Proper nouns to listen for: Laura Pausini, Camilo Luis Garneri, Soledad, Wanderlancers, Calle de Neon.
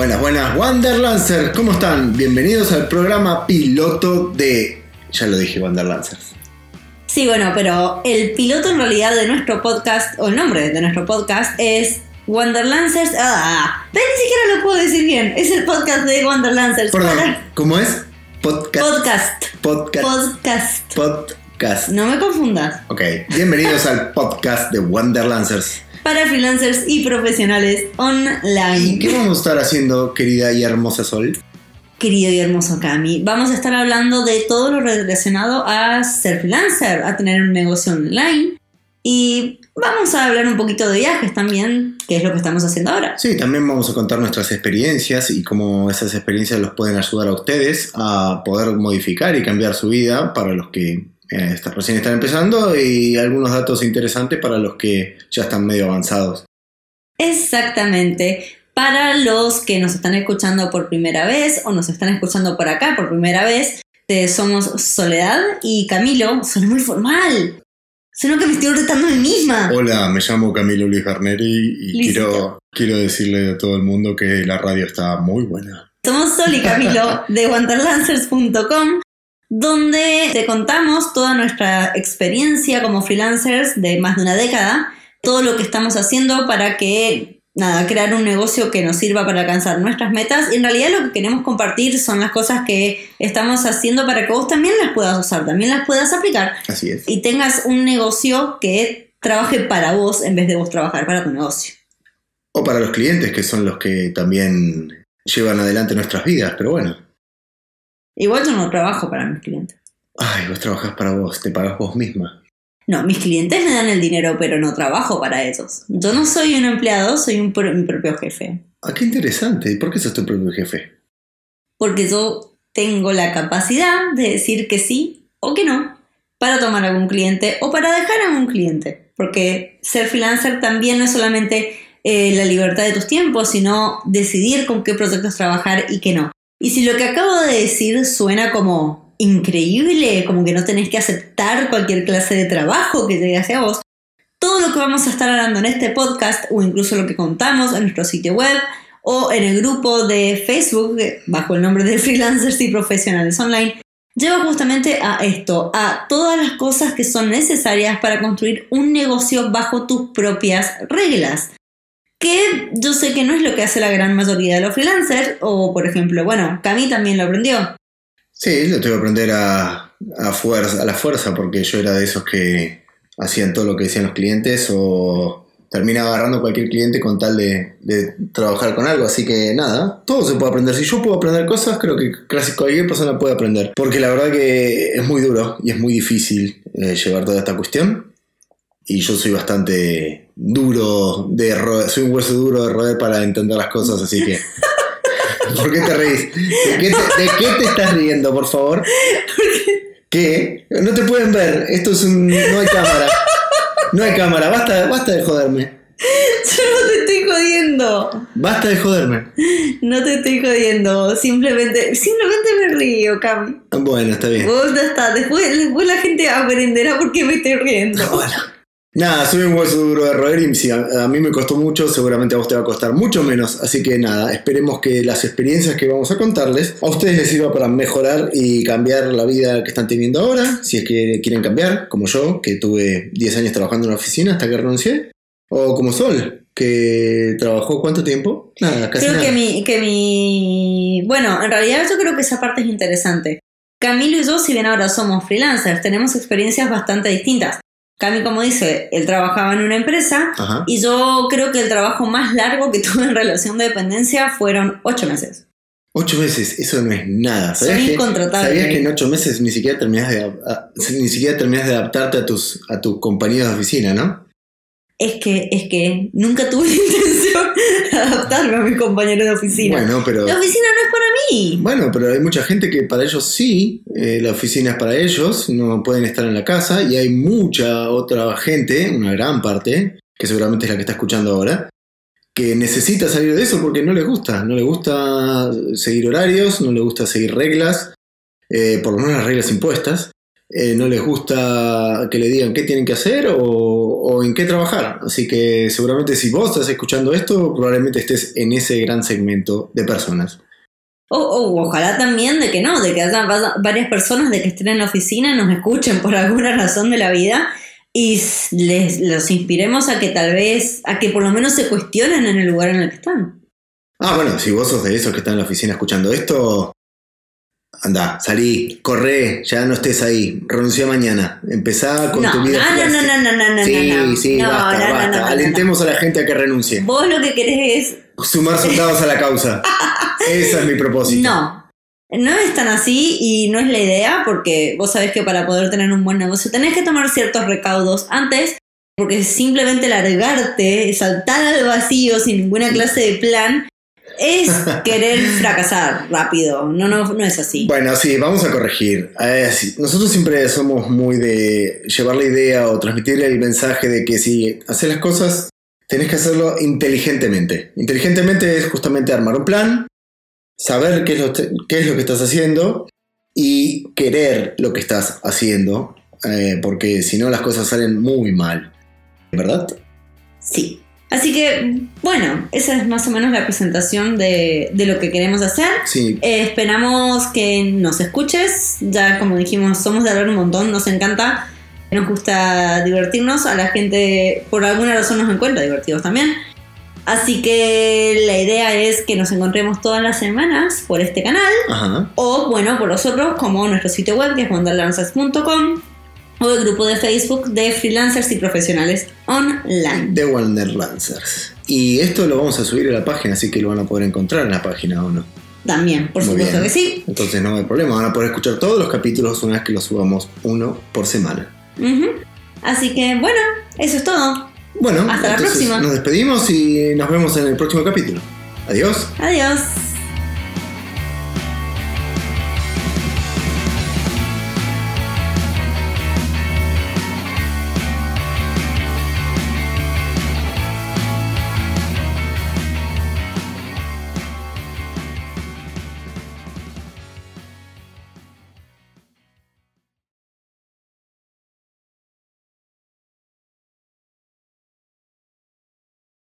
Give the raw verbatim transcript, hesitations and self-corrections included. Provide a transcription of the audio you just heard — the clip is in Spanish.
Buenas, buenas, Wanderlancers, ¿cómo están? Bienvenidos al programa piloto de... Ya lo dije, Wanderlancers. Sí, bueno, pero el piloto en realidad de nuestro podcast, o el nombre de nuestro podcast es... Wanderlancers, ah, ni siquiera lo puedo decir bien. Es el podcast de Wanderlancers. Perdón, para... ¿cómo es? Podcast. Podcast. Podcast. Podcast. Podcast. No me confundas. Ok, bienvenidos al podcast de Wanderlancers. Para freelancers y profesionales online. ¿Y qué vamos a estar haciendo, querida y hermosa Sol? Querido y hermoso Cami, vamos a estar hablando de todo lo relacionado a ser freelancer, a tener un negocio online. Y vamos a hablar un poquito de viajes también, que es lo que estamos haciendo ahora. Sí, también vamos a contar nuestras experiencias y cómo esas experiencias los pueden ayudar a ustedes a poder modificar y cambiar su vida para los que eh, está, recién están empezando, y algunos datos interesantes para los que ya están medio avanzados. Exactamente. Para los que nos están escuchando por primera vez o nos están escuchando por acá por primera vez, eh, somos Soledad y Camilo. Suena muy formal. Sino que me estoy retando a mí misma. Hola, me llamo Camilo Luis Garneri y quiero, quiero decirle a todo el mundo que la radio está muy buena. Somos Sol y Camilo de Wanderlancers punto com, donde te contamos toda nuestra experiencia como freelancers de más de una década, todo lo que estamos haciendo para que, nada, crear un negocio que nos sirva para alcanzar nuestras metas. Y en realidad lo que queremos compartir son las cosas que estamos haciendo para que vos también las puedas usar, también las puedas aplicar. Así es. Y tengas un negocio que trabaje para vos en vez de vos trabajar para tu negocio. O para los clientes, que son los que también llevan adelante nuestras vidas, pero bueno. Igual yo no trabajo para mis clientes. Ay, vos trabajás para vos, te pagás vos misma. No, mis clientes me dan el dinero, pero no trabajo para ellos. Yo no soy un empleado, soy un pro- mi propio jefe. Ah, qué interesante. ¿Y por qué sos tu propio jefe? Porque yo tengo la capacidad de decir que sí o que no para tomar algún cliente o para dejar algún cliente. Porque ser freelancer también no es solamente eh, la libertad de tus tiempos, sino decidir con qué proyectos trabajar y qué no. Y si lo que acabo de decir suena como... increíble, como que no tenés que aceptar cualquier clase de trabajo que llegue hacia vos, todo lo que vamos a estar hablando en este podcast, o incluso lo que contamos en nuestro sitio web o en el grupo de Facebook bajo el nombre de Freelancers y Profesionales Online, lleva justamente a esto, a todas las cosas que son necesarias para construir un negocio bajo tus propias reglas, que yo sé que no es lo que hace la gran mayoría de los freelancers, o por ejemplo, bueno, Cami también lo aprendió. Sí, lo tengo que aprender a, a, fuerza, a la fuerza, porque yo era de esos que hacían todo lo que decían los clientes o terminaba agarrando cualquier cliente con tal de, de trabajar con algo. Así que nada, todo se puede aprender. Si yo puedo aprender cosas, creo que casi cualquier persona puede aprender. Porque la verdad que es muy duro y es muy difícil eh, llevar toda esta cuestión. Y yo soy bastante duro, de ro- soy un hueso duro de roer para entender las cosas, así que... ¿Por qué te reís? ¿De qué te, ¿De qué te estás riendo, por favor? ¿Qué? No te pueden ver. Esto es un... No hay cámara. No hay cámara. Basta, basta de joderme. Yo no te estoy jodiendo. Basta de joderme. No te estoy jodiendo. Simplemente... Simplemente me río, Cam. Bueno, está bien. Vos ya está. Después, después la gente aprenderá por qué me estoy riendo. Bueno. Nada, soy un hueso duro de roer y si a, a mí me costó mucho, seguramente a vos te va a costar mucho menos. Así que nada, esperemos que las experiencias que vamos a contarles a ustedes les sirva para mejorar y cambiar la vida que están teniendo ahora. Si es que quieren cambiar, como yo, que tuve diez años trabajando en una oficina hasta que renuncié. O como Sol, que trabajó ¿cuánto tiempo? Nada, casi creo nada. Que mi, que mi... Bueno, en realidad yo creo que esa parte es interesante. Camilo y yo, si bien ahora somos freelancers, tenemos experiencias bastante distintas. Cami, como dice, él trabajaba en una empresa. Ajá. Y yo creo que el trabajo más largo que tuve en relación de dependencia fueron ocho meses. Ocho meses, eso no es nada. Soy incontratable. ¿Sabías que en ocho meses ni siquiera terminás de, a, ni siquiera terminás de adaptarte a tus, a tus compañeros de oficina, ¿no? Es que, es que nunca tuve la intención de adaptarme a mis compañeros de oficina. Bueno, pero... La oficina no es para mí. Bueno, pero hay mucha gente que para ellos sí, eh, la oficina es para ellos, no pueden estar en la casa, y hay mucha otra gente, una gran parte, que seguramente es la que está escuchando ahora, que necesita salir de eso porque no les gusta. No les gusta seguir horarios, no les gusta seguir reglas, eh, por lo menos las reglas impuestas. eh, no les gusta que le digan qué tienen que hacer o, o en qué trabajar. Así que seguramente si vos estás escuchando esto, probablemente estés en ese gran segmento de personas. O oh, oh, ojalá también de que no, de que hayan varias personas de que estén en la oficina, nos escuchen por alguna razón de la vida y les los inspiremos a que tal vez, a que por lo menos se cuestionen en el lugar en el que están. Ah, bueno, si vos sos de esos que están en la oficina escuchando esto, anda, salí, corré, ya no estés ahí, renuncia mañana, empezá con no, tu vida. No, no, no, no, no, no, sí, no, no. Sí, no, basta, no, no, basta. No, no, alentemos no, no. a la gente a que renuncie. Vos lo que querés es sumar soldados a la causa. Ese es mi propósito. No, no es tan así y no es la idea, porque vos sabés que para poder tener un buen negocio tenés que tomar ciertos recaudos antes, porque simplemente largarte, saltar al vacío sin ninguna clase de plan, es querer fracasar rápido. No, no, no es así. Bueno, sí, vamos a corregir. Eh, sí, nosotros siempre somos muy de llevar la idea o transmitir el mensaje de que si haces las cosas, tenés que hacerlo inteligentemente. Inteligentemente es justamente armar un plan, saber qué es, lo, qué es lo que estás haciendo y querer lo que estás haciendo, eh, porque si no las cosas salen muy mal, ¿verdad? Sí. Así que, bueno, esa es más o menos la presentación de, de lo que queremos hacer. Sí. Eh, esperamos que nos escuches. Ya, como dijimos, somos de hablar un montón, nos encanta, nos gusta divertirnos. A la gente, por alguna razón, nos encuentra divertidos también. Así que la idea es que nos encontremos todas las semanas por este canal. Ajá. O, bueno, por nosotros, como nuestro sitio web, que es wanderlancers punto com, o el grupo de Facebook de freelancers y profesionales online. De Wanderlancers. Y esto lo vamos a subir a la página, así que lo van a poder encontrar en la página, ¿o no? También, por Muy supuesto bien. Que sí. Entonces no hay problema, van a poder escuchar todos los capítulos una vez que los subamos uno por semana. Uh-huh. Así que, bueno, eso es todo. Bueno, hasta la próxima. Nos despedimos y nos vemos en el próximo capítulo. Adiós. Adiós.